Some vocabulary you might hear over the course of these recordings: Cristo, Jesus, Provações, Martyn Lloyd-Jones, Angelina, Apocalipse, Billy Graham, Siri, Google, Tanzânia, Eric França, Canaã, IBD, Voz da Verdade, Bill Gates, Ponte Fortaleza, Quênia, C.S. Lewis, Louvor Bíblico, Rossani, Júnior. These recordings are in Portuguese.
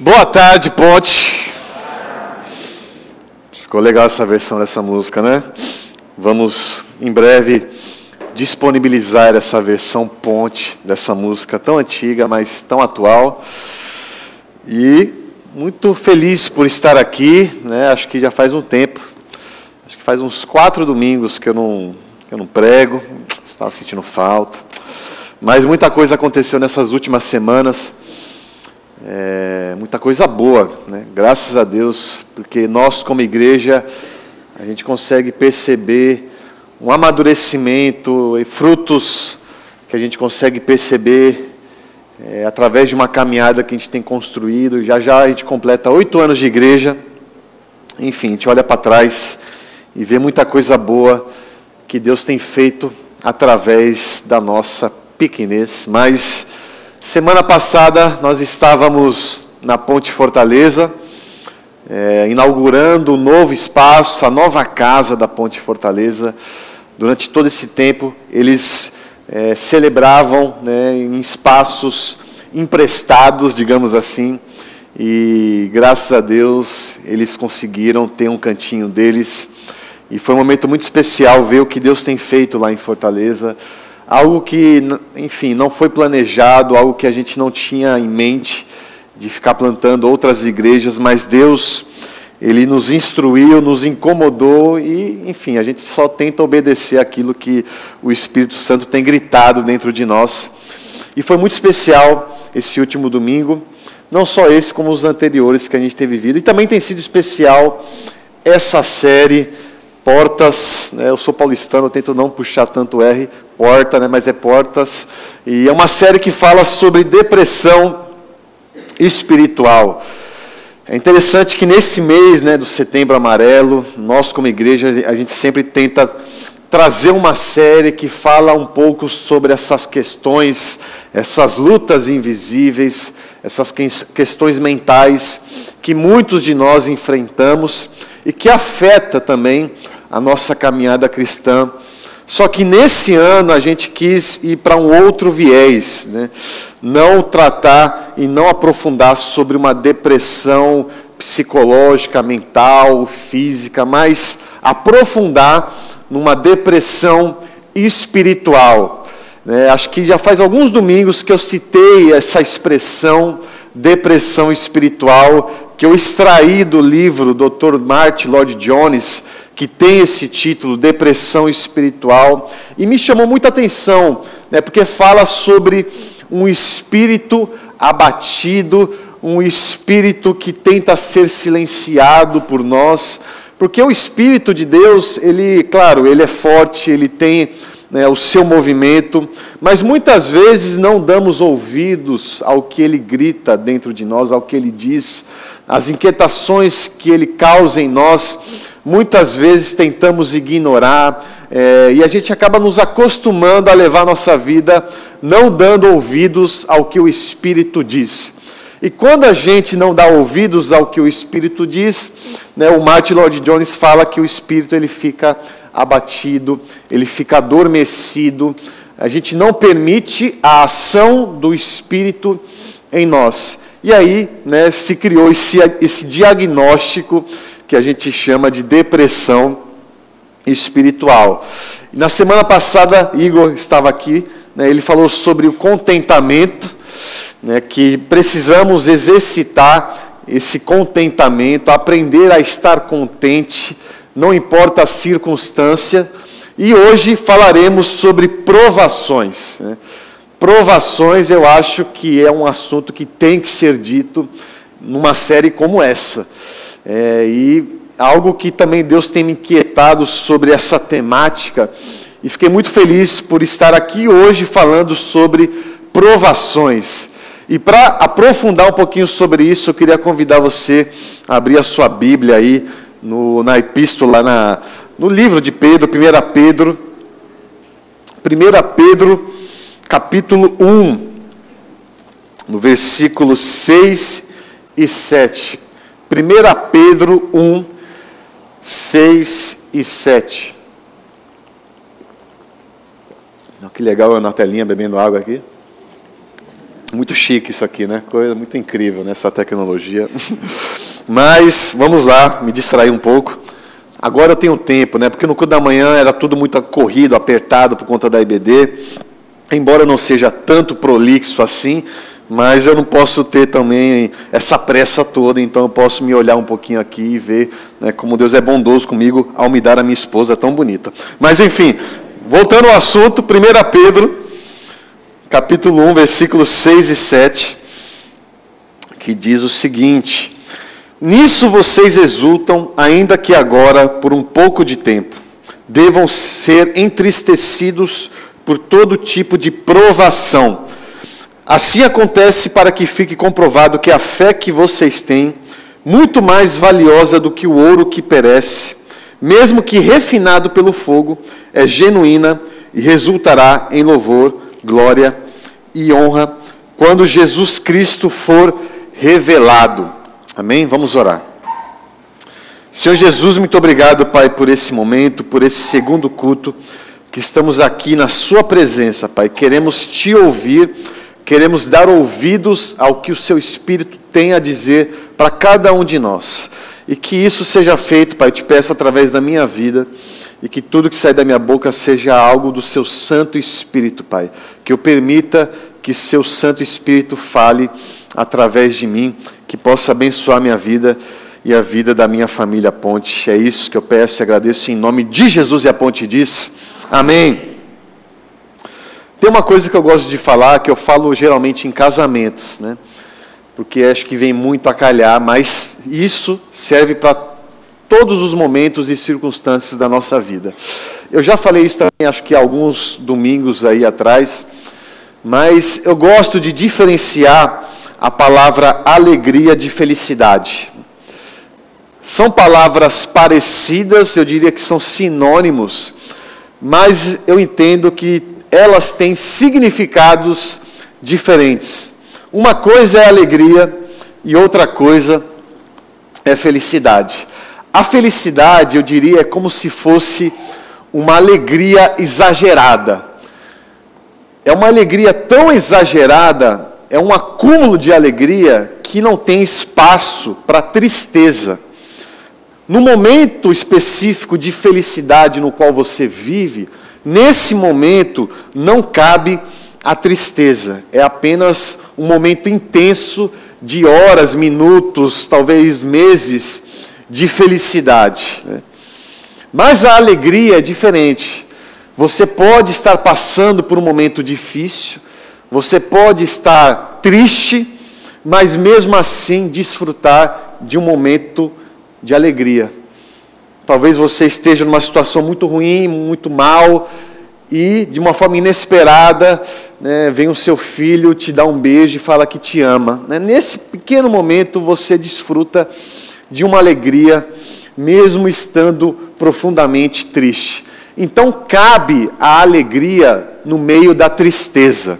Boa tarde, Ponte. Ficou legal essa versão dessa música, né? Vamos, em breve, disponibilizar essa versão Ponte dessa música tão antiga, mas tão atual. E muito feliz por estar aqui, né? Acho que já faz um tempo. Acho que faz uns 4 domingos que eu não prego. Estava sentindo falta. Mas muita coisa aconteceu nessas últimas semanas. Muita coisa boa, né? Graças a Deus, porque nós como igreja, a gente consegue perceber um amadurecimento e frutos que a gente consegue perceber através de uma caminhada que a gente tem construído. Já já a gente completa 8 anos de igreja, enfim, a gente olha para trás e vê muita coisa boa que Deus tem feito através da nossa pequenez, mas... Semana passada nós estávamos na Ponte Fortaleza, inaugurando um novo espaço, a nova casa da Ponte Fortaleza. Durante todo esse tempo, eles celebravam, né, em espaços emprestados, digamos assim, e graças a Deus eles conseguiram ter um cantinho deles. E foi um momento muito especial ver o que Deus tem feito lá em Fortaleza. Algo que, enfim, não foi planejado, algo que a gente não tinha em mente de ficar plantando outras igrejas, mas Deus, Ele nos instruiu, nos incomodou e, enfim, a gente só tenta obedecer aquilo que o Espírito Santo tem gritado dentro de nós. E foi muito especial esse último domingo, não só esse, como os anteriores que a gente teve vivido. E também tem sido especial essa série... Portas, né? Eu sou paulistano, eu tento não puxar tanto R, porta, né? Mas é Portas. E é uma série que fala sobre depressão espiritual. É interessante que nesse mês, né, do Setembro Amarelo, nós como igreja, a gente sempre tenta trazer uma série que fala um pouco sobre essas questões, essas lutas invisíveis, essas questões mentais que muitos de nós enfrentamos e que afeta também a nossa caminhada cristã. Só que nesse ano a gente quis ir para um outro viés, né? Não tratar e não aprofundar sobre uma depressão psicológica, mental, física, mas aprofundar numa depressão espiritual. Acho que já faz alguns domingos que eu citei essa expressão, depressão espiritual, que eu extraí do livro do Dr. Martyn Lloyd-Jones, que tem esse título, Depressão Espiritual, e me chamou muita atenção, né, porque fala sobre um espírito abatido, um espírito que tenta ser silenciado por nós, porque o Espírito de Deus, ele, claro, ele é forte, ele tem, né, o seu movimento, mas muitas vezes não damos ouvidos ao que ele grita dentro de nós, ao que ele diz. As inquietações que ele causa em nós, muitas vezes tentamos ignorar, e a gente acaba nos acostumando a levar a nossa vida não dando ouvidos ao que o Espírito diz. E quando a gente não dá ouvidos ao que o Espírito diz, né, o Martyn Lloyd-Jones fala que o Espírito, ele fica abatido, ele fica adormecido, a gente não permite a ação do Espírito em nós. E aí, né, se criou esse diagnóstico que a gente chama de depressão espiritual. Na semana passada, Igor estava aqui, né, ele falou sobre o contentamento, né, que precisamos exercitar esse contentamento, aprender a estar contente, não importa a circunstância. E hoje falaremos sobre provações, né? Provações, eu acho que é um assunto que tem que ser dito numa série como essa. E algo que também Deus tem me inquietado sobre essa temática. E fiquei muito feliz por estar aqui hoje falando sobre provações. E para aprofundar um pouquinho sobre isso, eu queria convidar você a abrir a sua Bíblia aí na epístola, no livro de Pedro, 1 Pedro. 1 Pedro... capítulo 1, no versículo 6 e 7. 1 Pedro 1, 6 e 7. Que legal eu na telinha bebendo água aqui. Muito chique isso aqui, né? Coisa muito incrível, né? Essa tecnologia. Mas vamos lá, me distrair um pouco. Agora eu tenho tempo, né? Porque no culto da manhã era tudo muito corrido, apertado por conta da IBD. Embora eu não seja tanto prolixo assim, mas eu não posso ter também essa pressa toda, então eu posso me olhar um pouquinho aqui e ver, né, como Deus é bondoso comigo ao me dar a minha esposa tão bonita. Mas enfim, voltando ao assunto, 1 Pedro, capítulo 1, versículos 6 e 7, que diz o seguinte: nisso vocês exultam, ainda que agora, por um pouco de tempo, devam ser entristecidos por todo tipo de provação. Assim acontece para que fique comprovado que a fé que vocês têm, muito mais valiosa do que o ouro que perece, mesmo que refinado pelo fogo, é genuína e resultará em louvor, glória e honra quando Jesus Cristo for revelado. Amém? Vamos orar. Senhor Jesus, muito obrigado, Pai, por esse momento, por esse segundo culto que estamos aqui na Sua presença, Pai. Queremos Te ouvir. Queremos dar ouvidos ao que o Seu Espírito tem a dizer para cada um de nós. E que isso seja feito, Pai, eu te peço, através da minha vida, e que tudo que sai da minha boca seja algo do Seu Santo Espírito, Pai. Que eu permita que Seu Santo Espírito fale através de mim, que possa abençoar minha vida e a vida da minha família Ponte. É isso que eu peço e agradeço em nome de Jesus, e a Ponte diz: amém. Tem uma coisa que eu gosto de falar, que eu falo geralmente em casamentos, né? Porque acho que vem muito a calhar, mas isso serve para todos os momentos e circunstâncias da nossa vida. Eu já falei isso também, acho que alguns domingos aí atrás, mas eu gosto de diferenciar a palavra alegria de felicidade. São palavras parecidas, eu diria que são sinônimos, mas eu entendo que elas têm significados diferentes. Uma coisa é alegria e outra coisa é felicidade. A felicidade, eu diria, é como se fosse uma alegria exagerada. É uma alegria tão exagerada, é um acúmulo de alegria que não tem espaço para tristeza. No momento específico de felicidade no qual você vive, nesse momento não cabe a tristeza, é apenas um momento intenso de horas, minutos, talvez meses de felicidade. Mas a alegria é diferente. Você pode estar passando por um momento difícil, você pode estar triste, mas mesmo assim desfrutar de um momento de alegria. Talvez você esteja numa situação muito ruim, muito mal, e de uma forma inesperada, né, vem o seu filho, te dá um beijo e fala que te ama. Nesse pequeno momento você desfruta de uma alegria, mesmo estando profundamente triste. Então cabe a alegria no meio da tristeza.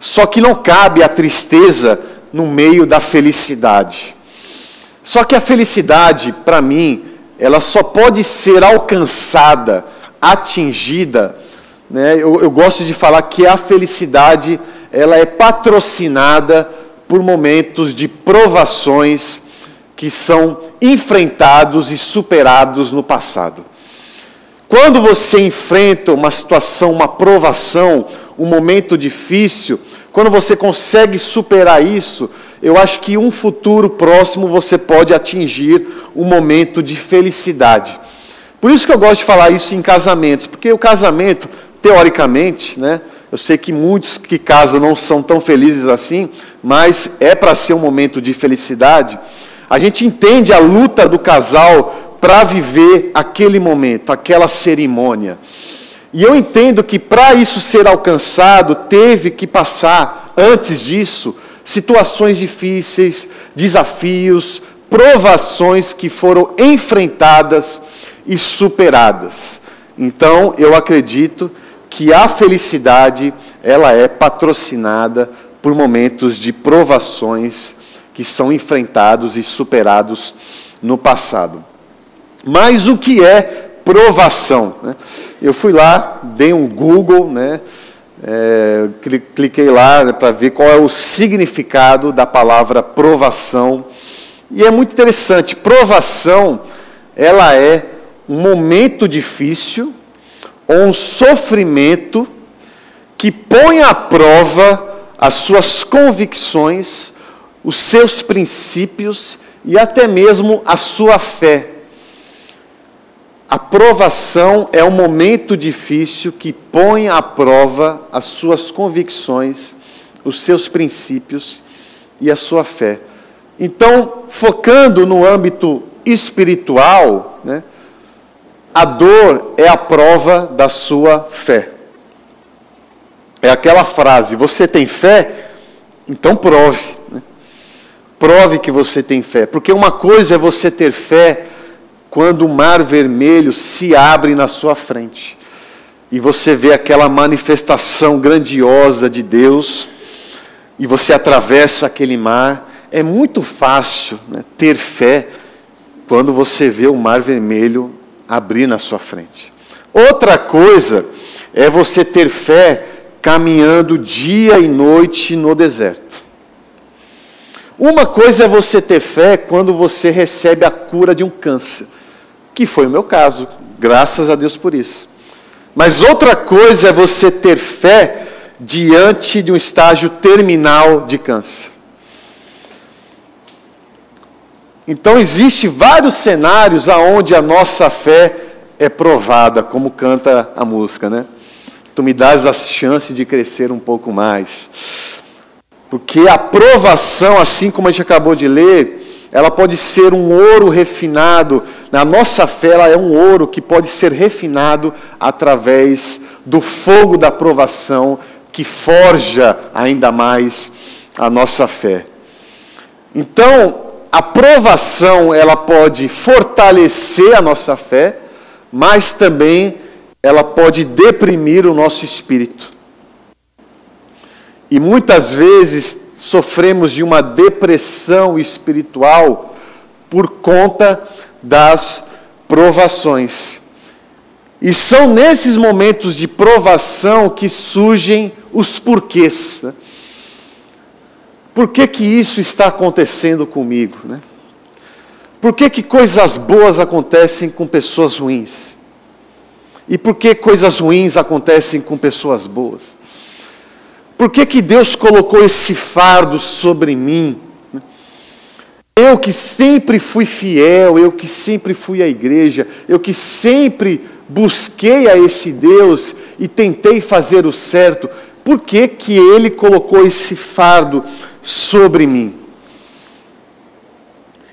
Só que não cabe a tristeza no meio da felicidade. Só que a felicidade, para mim, ela só pode ser alcançada, atingida, né? Eu gosto de falar que a felicidade, ela é patrocinada por momentos de provações que são enfrentados e superados no passado. Quando você enfrenta uma situação, uma provação, um momento difícil, quando você consegue superar isso, eu acho que um futuro próximo você pode atingir um momento de felicidade. Por isso que eu gosto de falar isso em casamentos, porque o casamento, teoricamente, né, eu sei que muitos que casam não são tão felizes assim, mas é para ser um momento de felicidade. A gente entende a luta do casal para viver aquele momento, aquela cerimônia. E eu entendo que para isso ser alcançado, teve que passar, antes disso, situações difíceis, desafios, provações que foram enfrentadas e superadas. Então, eu acredito que a felicidade, ela é patrocinada por momentos de provações que são enfrentados e superados no passado. Mas o que é provação? Eu fui lá, dei um Google, né? cliquei lá, né, para ver qual é o significado da palavra provação. E é muito interessante. Provação, ela é um momento difícil ou um sofrimento que põe à prova as suas convicções, os seus princípios e até mesmo a sua fé. A provação é um momento difícil que põe à prova as suas convicções, os seus princípios e a sua fé. Então, focando no âmbito espiritual, né, a dor é a prova da sua fé. É aquela frase, você tem fé? Então prove. Né? Prove que você tem fé. Porque uma coisa é você ter fé quando o mar vermelho se abre na sua frente e você vê aquela manifestação grandiosa de Deus e você atravessa aquele mar. É muito fácil, né, ter fé quando você vê o mar vermelho abrir na sua frente. Outra coisa é você ter fé caminhando dia e noite no deserto. Uma coisa é você ter fé quando você recebe a cura de um câncer, que foi o meu caso, graças a Deus por isso. Mas outra coisa é você ter fé diante de um estágio terminal de câncer. Então, existem vários cenários onde a nossa fé é provada, como canta a música, né? Tu me dás a chance de crescer um pouco mais. Porque a provação, assim como a gente acabou de ler, ela pode ser um ouro refinado. Na nossa fé, ela é um ouro que pode ser refinado através do fogo da provação, que forja ainda mais a nossa fé. Então, a provação, ela pode fortalecer a nossa fé, mas também ela pode deprimir o nosso espírito. E muitas vezes sofremos de uma depressão espiritual por conta das provações. E são nesses momentos de provação que surgem os porquês, né? Por que que isso está acontecendo comigo, né? Por que que coisas boas acontecem com pessoas ruins? E por que coisas ruins acontecem com pessoas boas? Por que que Deus colocou esse fardo sobre mim? Eu que sempre fui fiel, eu que sempre fui à igreja, eu que sempre busquei a esse Deus e tentei fazer o certo, por que que Ele colocou esse fardo sobre mim?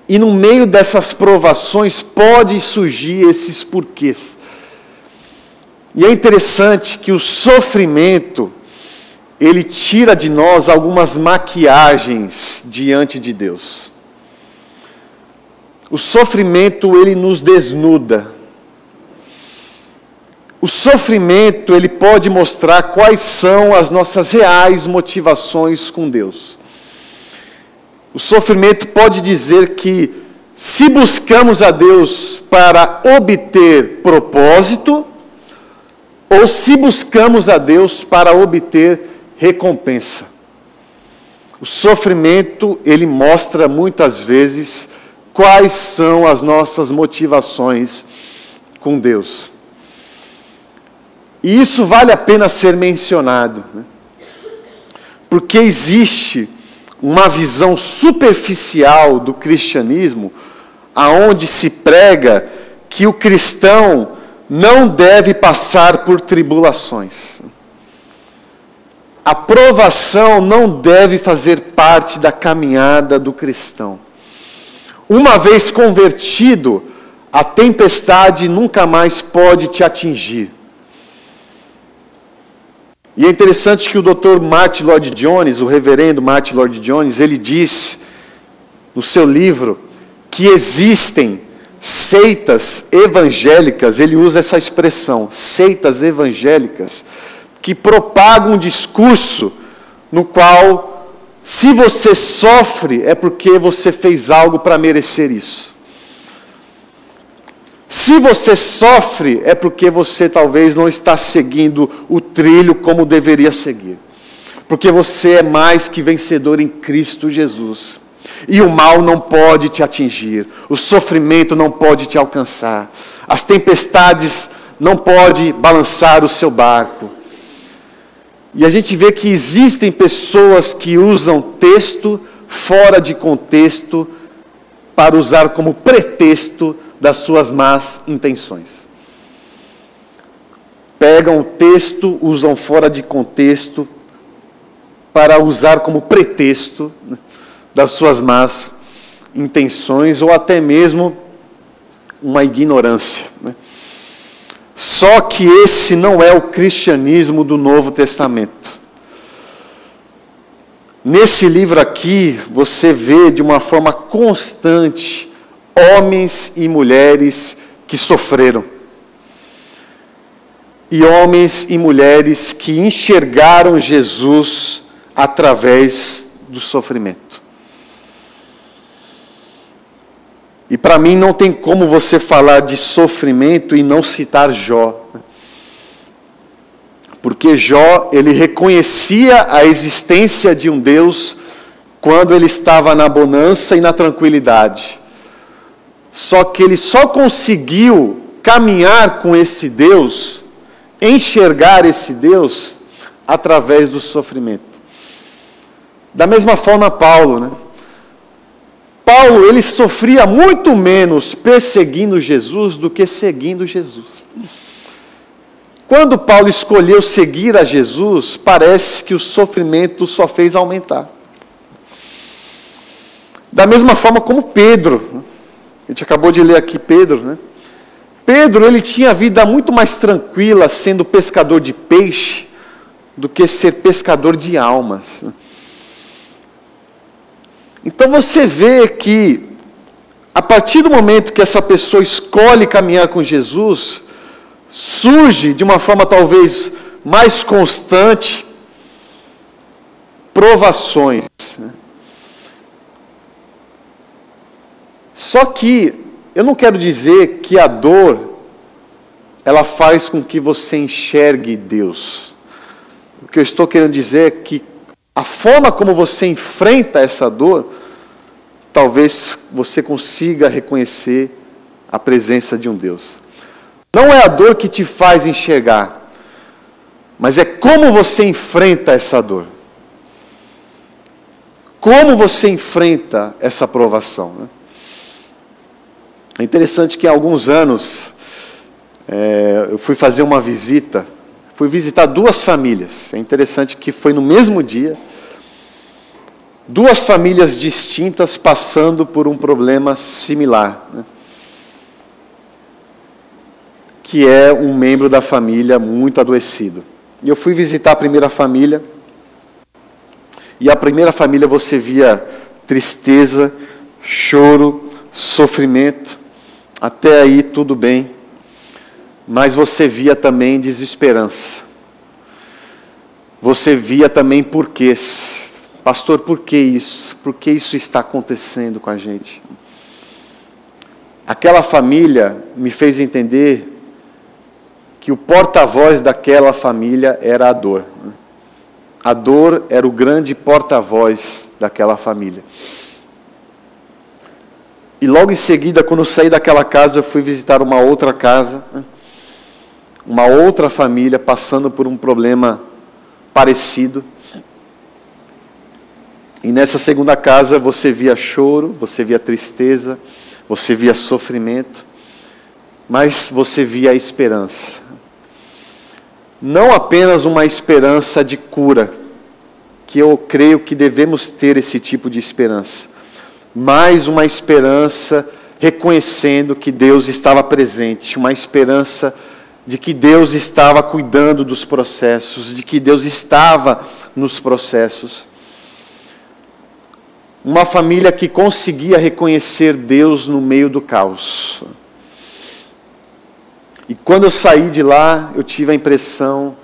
E no meio dessas provações pode surgir esses porquês. E é interessante que o sofrimento, ele tira de nós algumas maquiagens diante de Deus. O sofrimento, ele nos desnuda. O sofrimento, ele pode mostrar quais são as nossas reais motivações com Deus. O sofrimento pode dizer que, se buscamos a Deus para obter propósito, ou se buscamos a Deus para obter recompensa. O sofrimento, ele mostra muitas vezes quais são as nossas motivações com Deus. E isso vale a pena ser mencionado, né? Porque existe uma visão superficial do cristianismo, aonde se prega que o cristão não deve passar por tribulações. A provação não deve fazer parte da caminhada do cristão. Uma vez convertido, a tempestade nunca mais pode te atingir. E é interessante que o Dr. Martyn Lloyd-Jones, o reverendo Martyn Lloyd-Jones, ele diz no seu livro que existem seitas evangélicas, ele usa essa expressão, seitas evangélicas, que propagam um discurso no qual, se você sofre, é porque você fez algo para merecer isso. Se você sofre, é porque você talvez não está seguindo o trilho como deveria seguir. Porque você é mais que vencedor em Cristo Jesus. E o mal não pode te atingir. O sofrimento não pode te alcançar. As tempestades não podem balançar o seu barco. E a gente vê que existem pessoas que usam texto fora de contexto para usar como pretexto das suas más intenções. Pegam o texto, usam fora de contexto para usar como pretexto das suas más intenções ou até mesmo uma ignorância, né? Só que esse não é o cristianismo do Novo Testamento. Nesse livro aqui, você vê de uma forma constante homens e mulheres que sofreram. E homens e mulheres que enxergaram Jesus através do sofrimento. E para mim não tem como você falar de sofrimento e não citar Jó. Porque Jó, ele reconhecia a existência de um Deus quando ele estava na bonança e na tranquilidade. Só que ele só conseguiu caminhar com esse Deus, enxergar esse Deus, através do sofrimento. Da mesma forma Paulo, né? Paulo, ele sofria muito menos perseguindo Jesus do que seguindo Jesus. Quando Paulo escolheu seguir a Jesus, parece que o sofrimento só fez aumentar. Da mesma forma como Pedro, a gente acabou de ler aqui Pedro, né? Pedro, ele tinha a vida muito mais tranquila sendo pescador de peixe do que ser pescador de almas. Então você vê que, a partir do momento que essa pessoa escolhe caminhar com Jesus, surge de uma forma talvez mais constante, provações. Só que, eu não quero dizer que a dor, ela faz com que você enxergue Deus. O que eu estou querendo dizer é que, a forma como você enfrenta essa dor, talvez você consiga reconhecer a presença de um Deus. Não é a dor que te faz enxergar, mas é como você enfrenta essa dor. Como você enfrenta essa provação, né? É interessante que há alguns anos, eu fui fazer uma visita. Fui visitar duas famílias. É interessante que foi no mesmo dia. Duas famílias distintas passando por um problema similar, né? Que é um membro da família muito adoecido. E eu fui visitar a primeira família. E a primeira família você via tristeza, choro, sofrimento. Até aí tudo bem. Mas você via também desesperança. Você via também porquês. Pastor, por que isso? Por que isso está acontecendo com a gente? Aquela família me fez entender que o porta-voz daquela família era a dor. A dor era o grande porta-voz daquela família. E logo em seguida, quando eu saí daquela casa, eu fui visitar uma outra casa. Uma outra família passando por um problema parecido. E nessa segunda casa você via choro, você via tristeza, você via sofrimento, mas você via esperança. Não apenas uma esperança de cura, que eu creio que devemos ter esse tipo de esperança, mas uma esperança reconhecendo que Deus estava presente, uma esperança de que Deus estava cuidando dos processos, de que Deus estava nos processos. Uma família que conseguia reconhecer Deus no meio do caos. E quando eu saí de lá, eu tive a impressão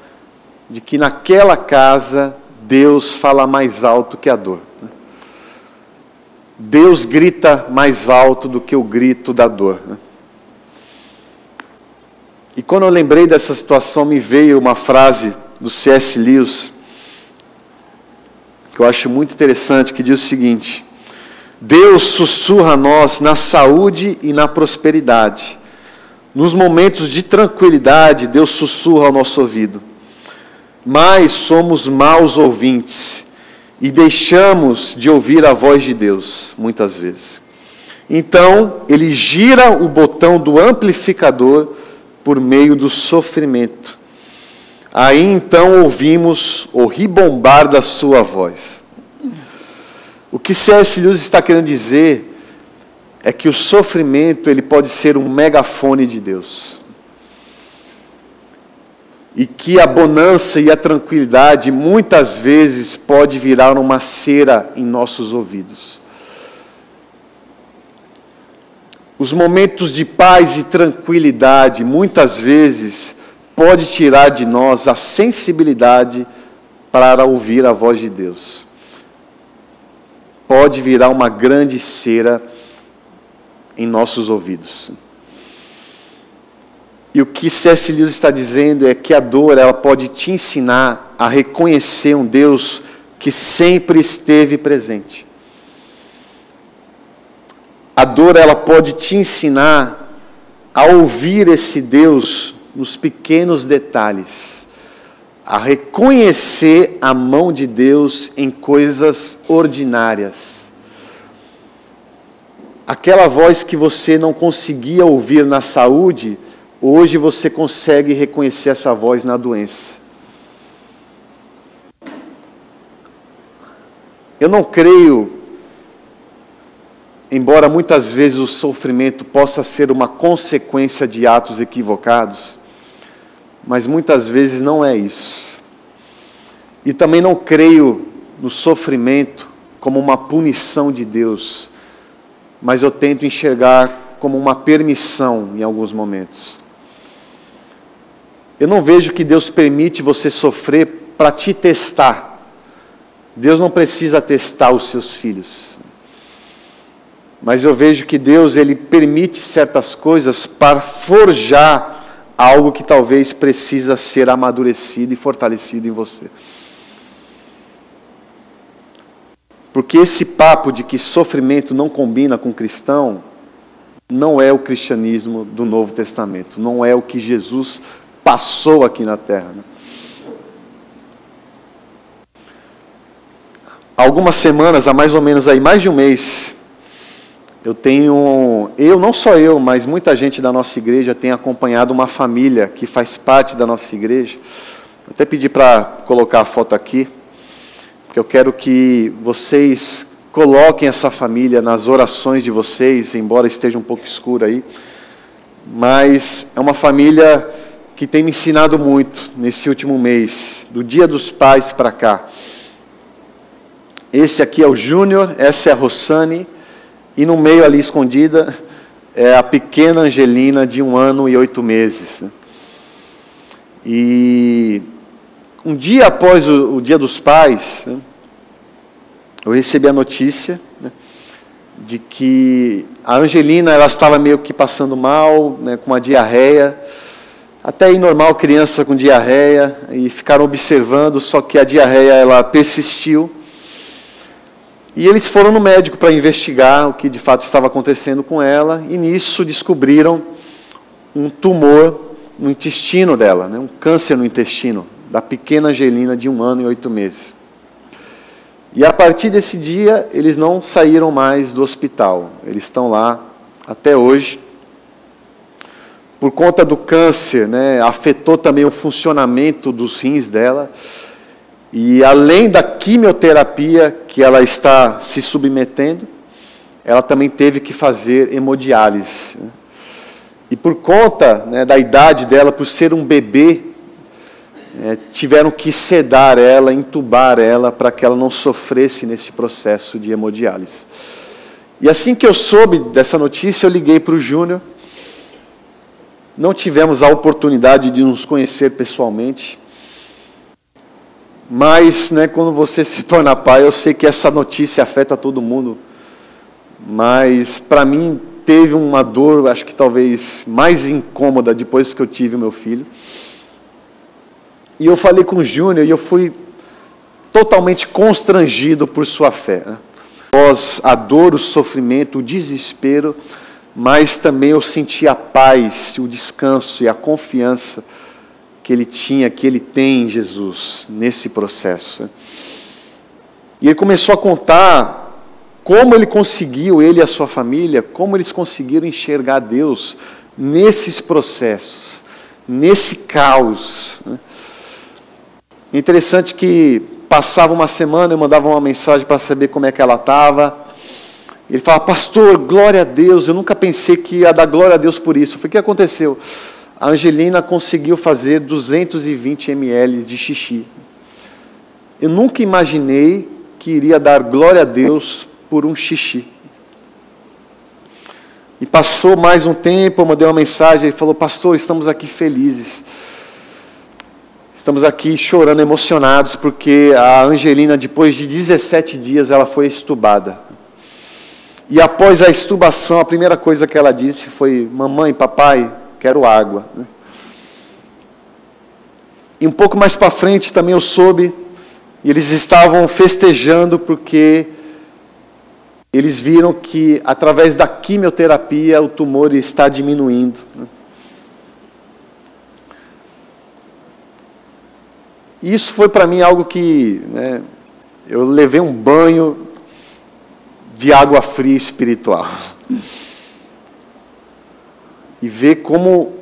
de que naquela casa, Deus fala mais alto que a dor. Deus grita mais alto do que o grito da dor. E quando eu lembrei dessa situação, me veio uma frase do C.S. Lewis, que eu acho muito interessante, que diz o seguinte: Deus sussurra a nós na saúde e na prosperidade. Nos momentos de tranquilidade, Deus sussurra ao nosso ouvido. Mas somos maus ouvintes e deixamos de ouvir a voz de Deus, muitas vezes. Então, ele gira o botão do amplificador por meio do sofrimento. Aí, então, ouvimos o ribombar da sua voz. O que C.S. Lewis está querendo dizer é que o sofrimento ele pode ser um megafone de Deus. E que a bonança e a tranquilidade muitas vezes pode virar uma cera em nossos ouvidos. Os momentos de paz e tranquilidade muitas vezes pode tirar de nós a sensibilidade para ouvir a voz de Deus. Pode virar uma grande cera em nossos ouvidos. E o que C.S. Lewis está dizendo é que a dor ela pode te ensinar a reconhecer um Deus que sempre esteve presente. A dor ela pode te ensinar a ouvir esse Deus nos pequenos detalhes, a reconhecer a mão de Deus em coisas ordinárias. Aquela voz que você não conseguia ouvir na saúde, hoje você consegue reconhecer essa voz na doença. Eu não creio, embora muitas vezes o sofrimento possa ser uma consequência de atos equivocados, mas muitas vezes não é isso. E também não creio no sofrimento como uma punição de Deus, mas eu tento enxergar como uma permissão em alguns momentos. Eu não vejo que Deus permite você sofrer para te testar. Deus não precisa testar os seus filhos. Mas eu vejo que Deus ele permite certas coisas para forjar algo que talvez precisa ser amadurecido e fortalecido em você. Porque esse papo de que sofrimento não combina com cristão não é o cristianismo do Novo Testamento, não é o que Jesus passou aqui na Terra. Há algumas semanas, há mais ou menos aí, mais de um mês, não só eu, mas muita gente da nossa igreja tem acompanhado uma família que faz parte da nossa igreja. Vou até pedir para colocar a foto aqui, porque eu quero que vocês coloquem essa família nas orações de vocês, embora esteja um pouco escuro aí, mas é uma família que tem me ensinado muito nesse último mês, do Dia dos Pais para cá. Esse aqui é o Júnior, essa é a Rossani, e no meio ali, escondida, é a pequena Angelina, de 1 ano e 8 meses. E um dia após o Dia dos Pais, eu recebi a notícia de que a Angelina ela estava meio que passando mal, com uma diarreia, até aí normal, criança com diarreia, e ficaram observando, só que a diarreia ela persistiu. E eles foram no médico para investigar o que de fato estava acontecendo com ela, e nisso descobriram um tumor no intestino dela, um câncer no intestino, da pequena Angelina de 1 ano e 8 meses. E a partir desse dia, eles não saíram mais do hospital, eles estão lá até hoje. Por conta do câncer, afetou também o funcionamento dos rins dela. E além da quimioterapia que ela está se submetendo, ela também teve que fazer hemodiálise. E por conta da idade dela, por ser um bebê, tiveram que sedar ela, entubar ela, para que ela não sofresse nesse processo de hemodiálise. E assim que eu soube dessa notícia, eu liguei para o Júnior. Não tivemos a oportunidade de nos conhecer pessoalmente, mas quando você se torna pai, eu sei que essa notícia afeta todo mundo, mas para mim teve uma dor, acho que talvez mais incômoda, depois que eu tive meu filho. E eu falei com o Júnior e eu fui totalmente constrangido por sua fé, né? Após a dor, o sofrimento, o desespero, mas também eu senti a paz, o descanso e a confiança que ele tinha, que ele tem em Jesus, nesse processo, né? E ele começou a contar como ele conseguiu, ele e a sua família, como eles conseguiram enxergar Deus nesses processos, nesse caos, né? Interessante que passava uma semana, eu mandava uma mensagem para saber como é que ela estava. Ele falava: pastor, glória a Deus, eu nunca pensei que ia dar glória a Deus por isso. Eu falei: o que aconteceu? A Angelina conseguiu fazer 220 ml de xixi. Eu nunca imaginei que iria dar glória a Deus por um xixi. E passou mais um tempo, eu mandei uma mensagem, ele falou: pastor, estamos aqui felizes. Estamos aqui chorando, emocionados, porque a Angelina, depois de 17 dias, ela foi estubada. E após a estubação, a primeira coisa que ela disse foi: mamãe, papai, quero água. E um pouco mais para frente também eu soube, eles estavam festejando porque eles viram que através da quimioterapia o tumor está diminuindo, né? Isso foi para mim algo que, né, eu levei um banho de água fria espiritual. E ver como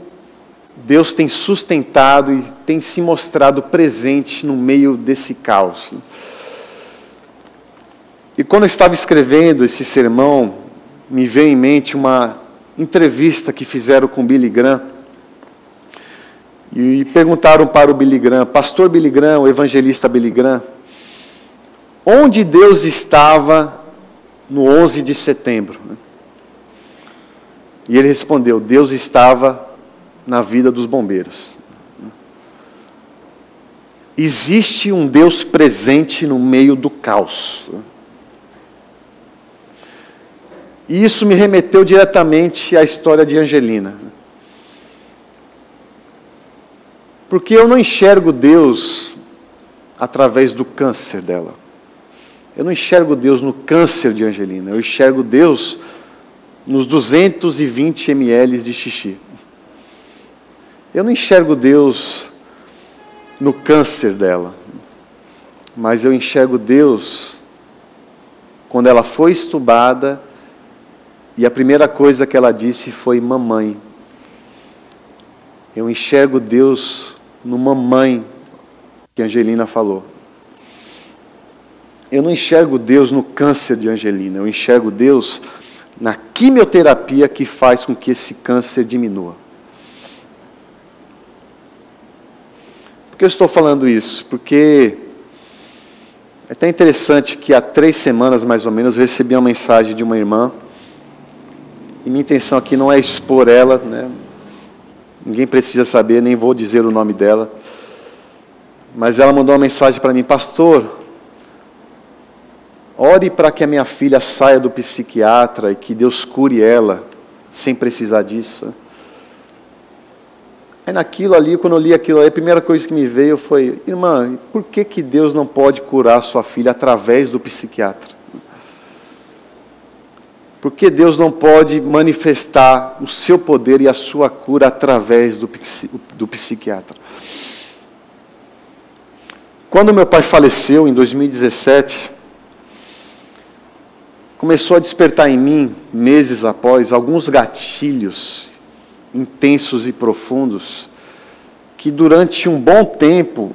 Deus tem sustentado e tem se mostrado presente no meio desse caos. E quando eu estava escrevendo esse sermão, me veio em mente uma entrevista que fizeram com Billy Graham. E perguntaram para o Billy Graham: pastor Billy Graham, o evangelista Billy Graham, onde Deus estava no 11 de setembro? E ele respondeu: Deus estava na vida dos bombeiros. Existe um Deus presente no meio do caos. E isso me remeteu diretamente à história de Angelina. Porque eu não enxergo Deus através do câncer dela. Eu não enxergo Deus no câncer de Angelina. Eu enxergo Deus nos 220 ml de xixi. Eu não enxergo Deus no câncer dela. Mas eu enxergo Deus quando ela foi estubada e a primeira coisa que ela disse foi: mamãe. Eu enxergo Deus no mamãe, que Angelina falou. Eu não enxergo Deus no câncer de Angelina, eu enxergo Deus na quimioterapia que faz com que esse câncer diminua. Por que eu estou falando isso? Porque é até interessante que há 3 semanas, mais ou menos, eu recebi uma mensagem de uma irmã, e minha intenção aqui não é expor ela, né? Ninguém precisa saber, nem vou dizer o nome dela. Mas ela mandou uma mensagem para mim: pastor, ore para que a minha filha saia do psiquiatra e que Deus cure ela, sem precisar disso. Aí naquilo ali, quando eu li aquilo ali, a primeira coisa que me veio foi: irmã, por que que Deus não pode curar sua filha através do psiquiatra? Por que Deus não pode manifestar o seu poder e a sua cura através do psiquiatra? Quando meu pai faleceu, em 2017, começou a despertar em mim, meses após, alguns gatilhos intensos e profundos, que durante um bom tempo,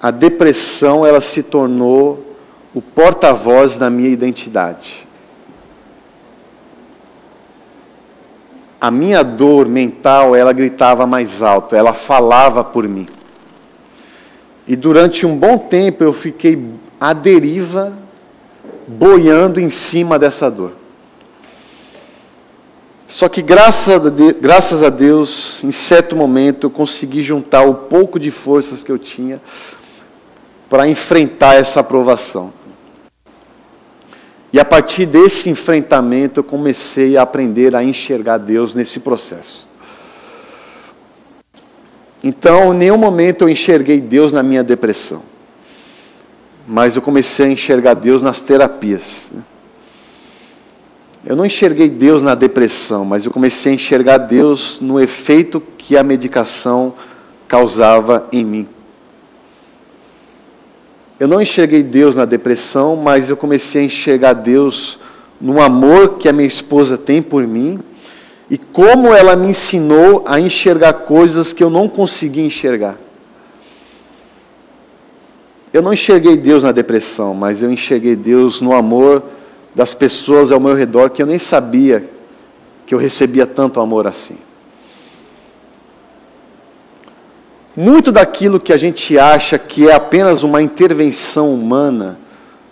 a depressão ela se tornou o porta-voz da minha identidade. A minha dor mental, ela gritava mais alto, ela falava por mim. E durante um bom tempo eu fiquei à deriva, boiando em cima dessa dor. Só que graças a Deus, em certo momento, eu consegui juntar o pouco de forças que eu tinha para enfrentar essa provação. E a partir desse enfrentamento, eu comecei a aprender a enxergar Deus nesse processo. Então, em nenhum momento eu enxerguei Deus na minha depressão. Mas eu comecei a enxergar Deus nas terapias. Eu não enxerguei Deus na depressão, mas eu comecei a enxergar Deus no efeito que a medicação causava em mim. Eu não enxerguei Deus na depressão, mas eu comecei a enxergar Deus no amor que a minha esposa tem por mim e como ela me ensinou a enxergar coisas que eu não conseguia enxergar. Eu não enxerguei Deus na depressão, mas eu enxerguei Deus no amor das pessoas ao meu redor que eu nem sabia que eu recebia tanto amor assim. Muito daquilo que a gente acha que é apenas uma intervenção humana,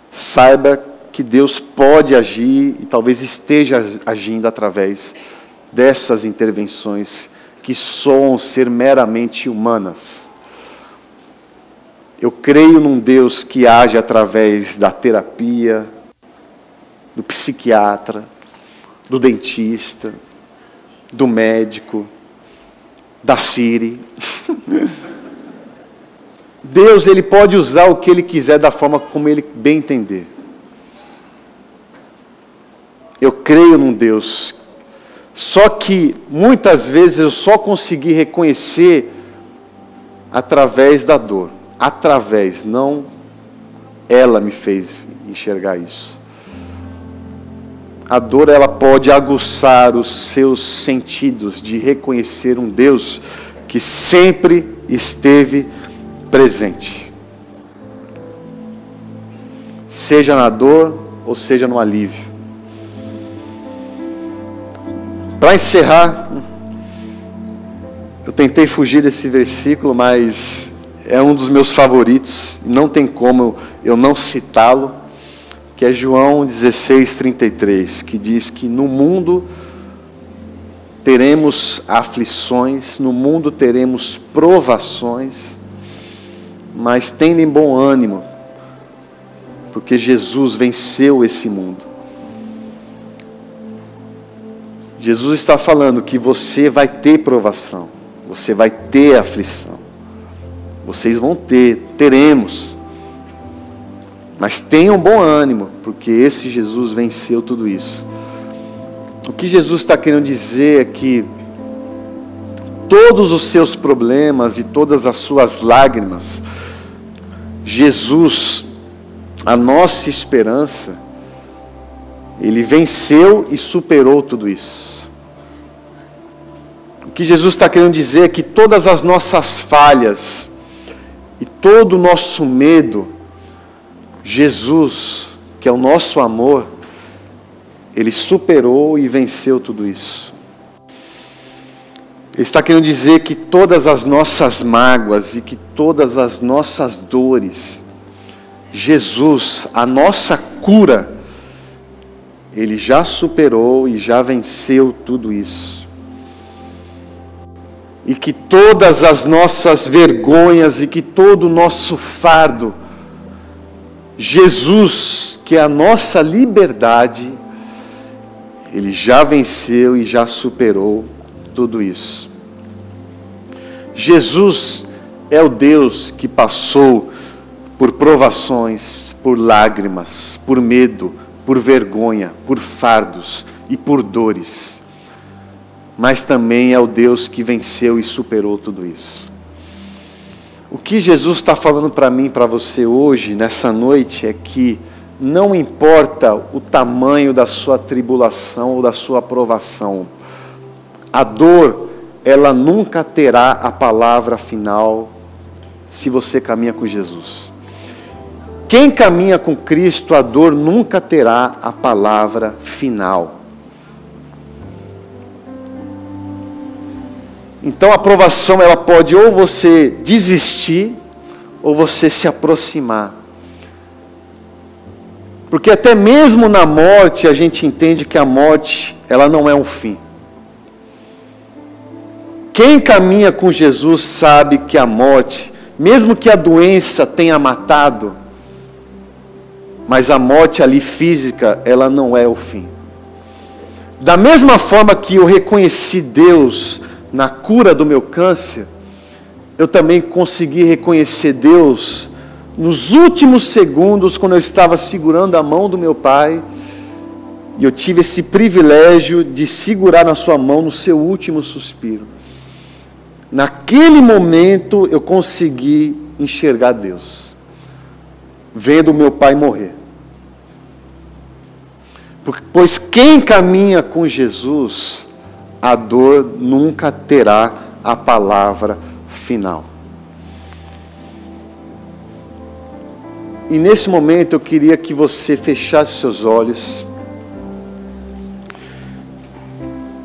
saiba que Deus pode agir e talvez esteja agindo através dessas intervenções que soam ser meramente humanas. Eu creio num Deus que age através da terapia, do psiquiatra, do dentista, do médico, da Siri. Deus, ele pode usar o que ele quiser da forma como ele bem entender. Eu creio num Deus. Só que muitas vezes eu só consegui reconhecer através da dor. Através, não ela me fez enxergar isso. A dor, ela pode aguçar os seus sentidos de reconhecer um Deus que sempre esteve presente. Seja na dor ou seja no alívio. Para encerrar, eu tentei fugir desse versículo, mas é um dos meus favoritos, não tem como eu não citá-lo, que é João 16:33, que diz que no mundo teremos aflições, no mundo teremos provações, mas tendem bom ânimo, porque Jesus venceu esse mundo. Jesus está falando que você vai ter provação, você vai ter aflição, vocês vão ter, teremos, mas tenham bom ânimo, porque esse Jesus venceu tudo isso. O que Jesus está querendo dizer é que todos os seus problemas e todas as suas lágrimas, Jesus, a nossa esperança, ele venceu e superou tudo isso. O que Jesus está querendo dizer é que todas as nossas falhas e todo o nosso medo, Jesus, que é o nosso amor, ele superou e venceu tudo isso. Ele está querendo dizer que todas as nossas mágoas e que todas as nossas dores, Jesus, a nossa cura, ele já superou e já venceu tudo isso. E que todas as nossas vergonhas e que todo o nosso fardo, Jesus, que é a nossa liberdade, ele já venceu e já superou tudo isso. Jesus é o Deus que passou por provações, por lágrimas, por medo, por vergonha, por fardos e por dores. Mas também é o Deus que venceu e superou tudo isso. O que Jesus está falando para mim, para você hoje, nessa noite, é que não importa o tamanho da sua tribulação ou da sua provação, a dor, ela nunca terá a palavra final se você caminha com Jesus. Quem caminha com Cristo, a dor nunca terá a palavra final. Então a provação, ela pode ou você desistir, ou você se aproximar. Porque até mesmo na morte, a gente entende que a morte, ela não é um fim. Quem caminha com Jesus sabe que a morte, mesmo que a doença tenha matado, Mas a morte ali física, ela não é o fim. Da mesma forma que eu reconheci Deus na cura do meu câncer, eu também consegui reconhecer Deus nos últimos segundos, quando eu estava segurando a mão do meu pai, e eu tive esse privilégio de segurar na sua mão no seu último suspiro. Naquele momento eu consegui enxergar Deus, vendo o meu pai morrer. Pois quem caminha com Jesus, a dor nunca terá a palavra final. E nesse momento eu queria que você fechasse seus olhos.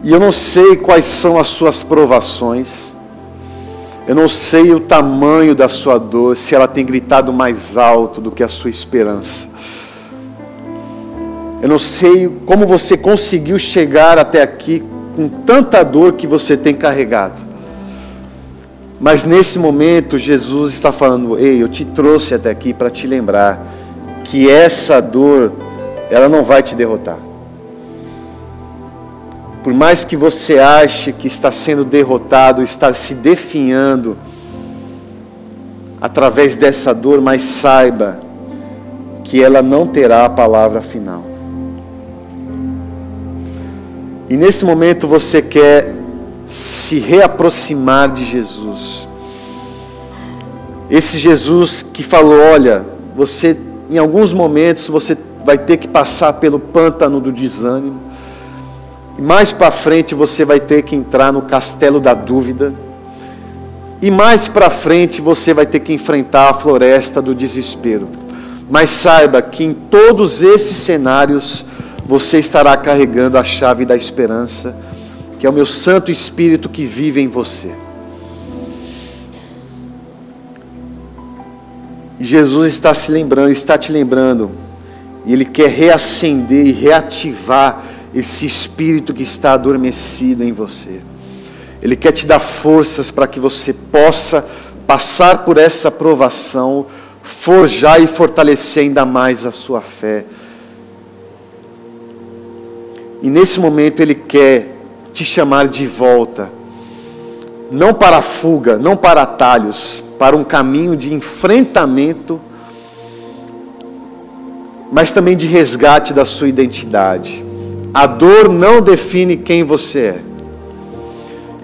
E eu não sei quais são as suas provações, eu não sei o tamanho da sua dor, se ela tem gritado mais alto do que a sua esperança. Eu não sei como você conseguiu chegar até aqui com tanta dor que você tem carregado. Mas nesse momento Jesus está falando: ei, eu te trouxe até aqui para te lembrar que essa dor, ela não vai te derrotar. Por mais que você ache que está sendo derrotado, está se definhando através dessa dor, mas saiba que ela não terá a palavra final. E nesse momento você quer se reaproximar de Jesus. Esse Jesus que falou: olha, você, em alguns momentos você vai ter que passar pelo pântano do desânimo. E mais para frente você vai ter que entrar no castelo da dúvida. E mais para frente você vai ter que enfrentar a floresta do desespero. Mas saiba que em todos esses cenários você estará carregando a chave da esperança, que é o meu Santo Espírito que vive em você. E Jesus está se lembrando, está te lembrando, e Ele quer reacender e reativar esse espírito que está adormecido em você. Ele quer te dar forças para que você possa passar por essa provação, forjar e fortalecer ainda mais a sua fé. E nesse momento Ele quer te chamar de volta, não para a fuga, não para atalhos, para um caminho de enfrentamento, mas também de resgate da sua identidade. A dor não define quem você é.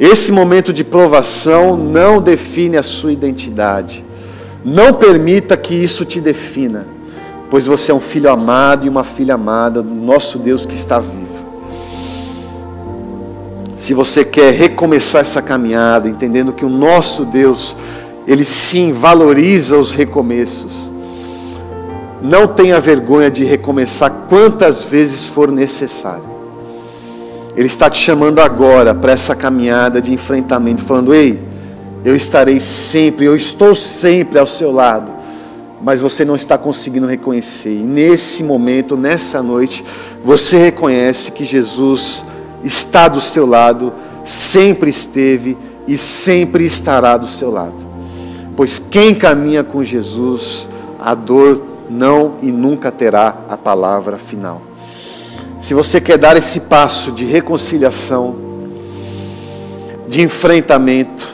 Esse momento de provação não define a sua identidade. Não permita que isso te defina, pois você é um filho amado e uma filha amada do nosso Deus que está vivo. Se você quer recomeçar essa caminhada, entendendo que o nosso Deus, Ele sim valoriza os recomeços, não tenha vergonha de recomeçar quantas vezes for necessário. Ele está te chamando agora para essa caminhada de enfrentamento, falando: ei, eu estarei sempre, eu estou sempre ao seu lado, mas você não está conseguindo reconhecer. E nesse momento, nessa noite, você reconhece que Jesus está do seu lado, sempre esteve e sempre estará do seu lado. Pois quem caminha com Jesus, a dor não e nunca terá a palavra final. Se você quer dar esse passo de reconciliação, de enfrentamento,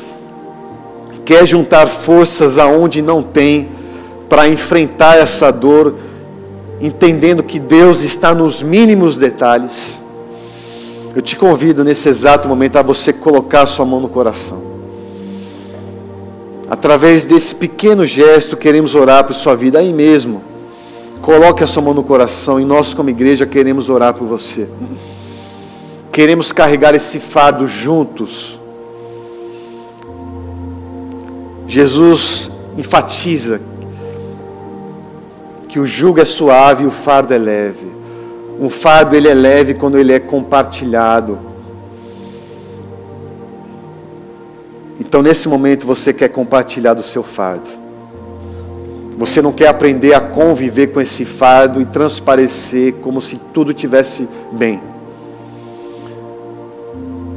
quer juntar forças aonde não tem para enfrentar essa dor, entendendo que Deus está nos mínimos detalhes, eu te convido nesse exato momento a você colocar sua mão no coração. Através desse pequeno gesto, queremos orar por sua vida aí mesmo. Coloque a sua mão no coração e nós, como igreja, queremos orar por você. Queremos carregar esse fardo juntos. Jesus enfatiza que o jugo é suave e o fardo é leve. Um fardo, ele é leve quando ele é compartilhado. Então, nesse momento, você quer compartilhar do seu fardo. Você não quer aprender a conviver com esse fardo e transparecer como se tudo tivesse bem.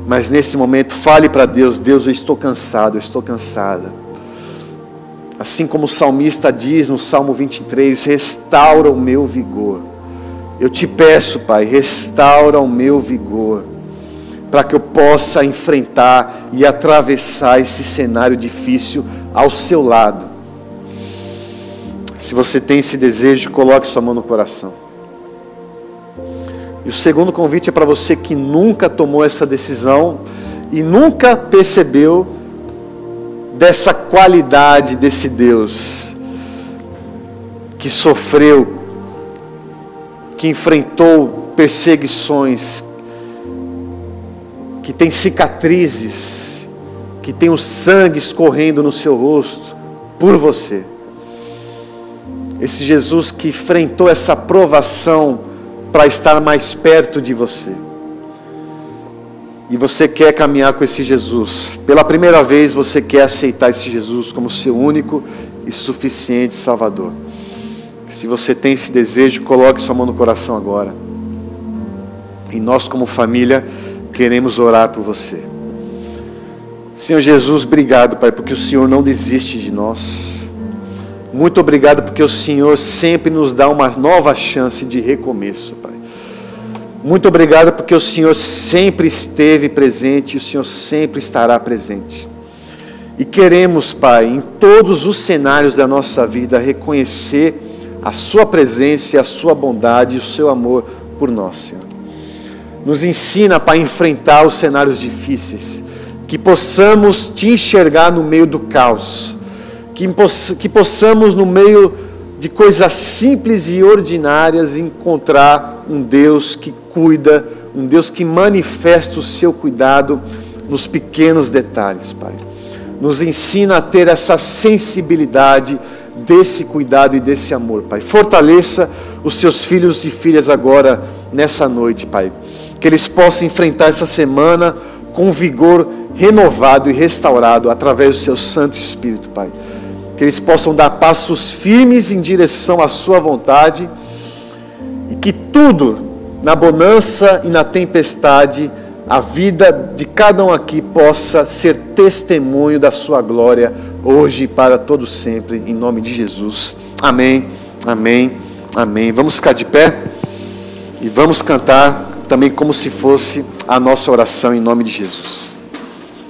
Mas nesse momento, fale para Deus: Deus, eu estou cansado, eu estou cansada. Assim como o salmista diz no Salmo 23, restaura o meu vigor. Eu te peço, Pai, restaura o meu vigor, para que eu possa enfrentar e atravessar esse cenário difícil ao seu lado. Se você tem esse desejo, coloque sua mão no coração. E o segundo convite é para você que nunca tomou essa decisão e nunca percebeu dessa qualidade desse Deus que sofreu, que enfrentou perseguições, que tem cicatrizes, que tem o sangue escorrendo no seu rosto por você. Esse Jesus que enfrentou essa provação para estar mais perto de você. E você quer caminhar com esse Jesus. Pela primeira vez você quer aceitar esse Jesus como seu único e suficiente Salvador. Se você tem esse desejo, coloque sua mão no coração agora. E nós, como família, queremos orar por você. Senhor Jesus, obrigado, Pai, porque o Senhor não desiste de nós. Muito obrigado porque o Senhor sempre nos dá uma nova chance de recomeço, Pai. Muito obrigado porque o Senhor sempre esteve presente e o Senhor sempre estará presente. E queremos, Pai, em todos os cenários da nossa vida, reconhecer a Sua presença, a Sua bondade e o Seu amor por nós, Senhor. Nos ensina, Pai, a enfrentar os cenários difíceis, que possamos Te enxergar no meio do caos, que possamos no meio de coisas simples e ordinárias encontrar um Deus que cuida, um Deus que manifesta o Seu cuidado nos pequenos detalhes, Pai. Nos ensina a ter essa sensibilidade desse cuidado e desse amor, Pai. Fortaleça os Seus filhos e filhas agora, nessa noite, Pai. Que eles possam enfrentar essa semana com vigor renovado e restaurado através do Seu Santo Espírito, Pai. Que eles possam dar passos firmes em direção à Sua vontade e que tudo, na bonança e na tempestade, a vida de cada um aqui possa ser testemunho da Sua glória, hoje e para todo sempre, em nome de Jesus. Amém, amém, amém. Vamos ficar de pé e vamos cantar também como se fosse a nossa oração em nome de Jesus.